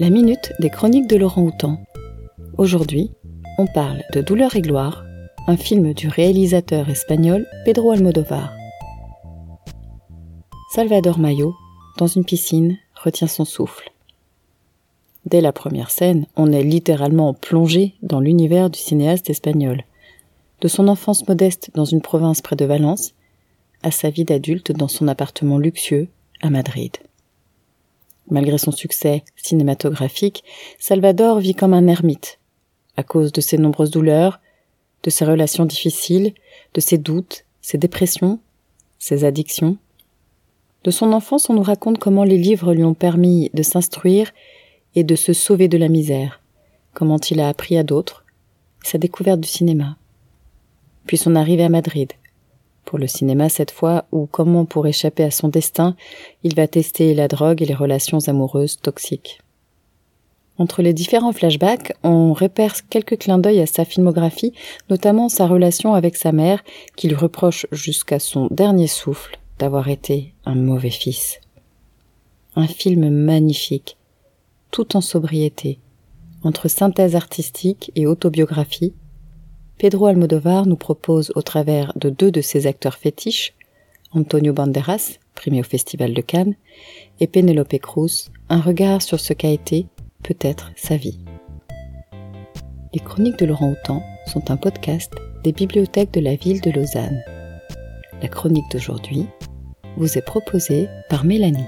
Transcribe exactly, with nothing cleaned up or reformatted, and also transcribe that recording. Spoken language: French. La minute des chroniques de Laurent Houtan. Aujourd'hui, on parle de Douleur et gloire, un film du réalisateur espagnol Pedro Almodóvar. Salvador Mayo, dans une piscine, retient son souffle. Dès la première scène, on est littéralement plongé dans l'univers du cinéaste espagnol. De son enfance modeste dans une province près de Valence, à sa vie d'adulte dans son appartement luxueux à Madrid. Malgré son succès cinématographique, Salvador vit comme un ermite, à cause de ses nombreuses douleurs, de ses relations difficiles, de ses doutes, ses dépressions, ses addictions. De son enfance, on nous raconte comment les livres lui ont permis de s'instruire et de se sauver de la misère, comment il a appris à d'autres, sa découverte du cinéma. Puis son arrivée à Madrid, pour le cinéma cette fois, ou comment pour échapper à son destin, il va tester la drogue et les relations amoureuses toxiques. Entre les différents flashbacks, on repère quelques clins d'œil à sa filmographie, notamment sa relation avec sa mère, qui lui reproche jusqu'à son dernier souffle d'avoir été un mauvais fils. Un film magnifique, tout en sobriété, entre synthèse artistique et autobiographie, Pedro Almodóvar nous propose, au travers de deux de ses acteurs fétiches, Antonio Banderas, primé au Festival de Cannes, et Penélope Cruz, un regard sur ce qu'a été, peut-être, sa vie. Les Chroniques de Laurent Houtan sont un podcast des bibliothèques de la ville de Lausanne. La chronique d'aujourd'hui vous est proposée par Mélanie.